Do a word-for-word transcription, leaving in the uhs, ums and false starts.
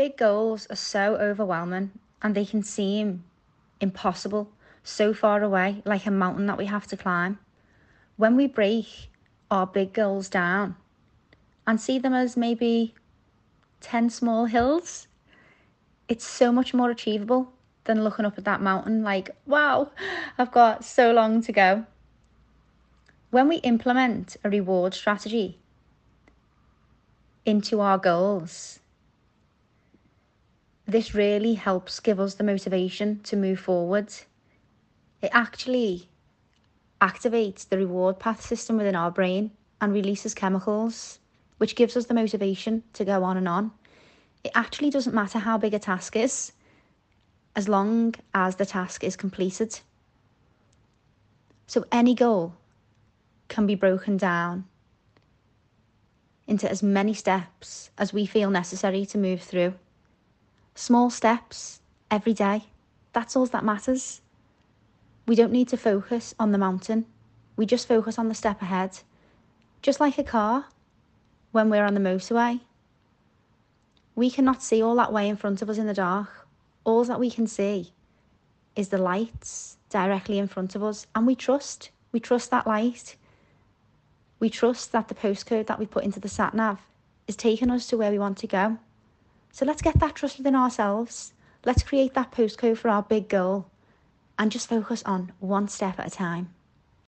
Big goals are so overwhelming and they can seem impossible, so far away, like a mountain that we have to climb. When we break our big goals down and see them as maybe ten small hills, it's so much more achievable than looking up at that mountain like, wow, I've got so long to go. When we implement a reward strategy into our goals, this really helps give us the motivation to move forward. It actually activates the reward path system within our brain and releases chemicals, which gives us the motivation to go on and on. It actually doesn't matter how big a task is, as long as the task is completed. So any goal can be broken down into as many steps as we feel necessary to move through. Small steps every day, that's all that matters. We don't need to focus on the mountain. We just focus on the step ahead. Just like a car, when we're on the motorway, we cannot see all that way in front of us in the dark. All that we can see is the lights directly in front of us. And we trust, we trust that light. We trust that the postcode that we put into the sat-nav is taking us to where we want to go. So let's get that trust within ourselves. Let's create that postcode for our big goal and just focus on one step at a time.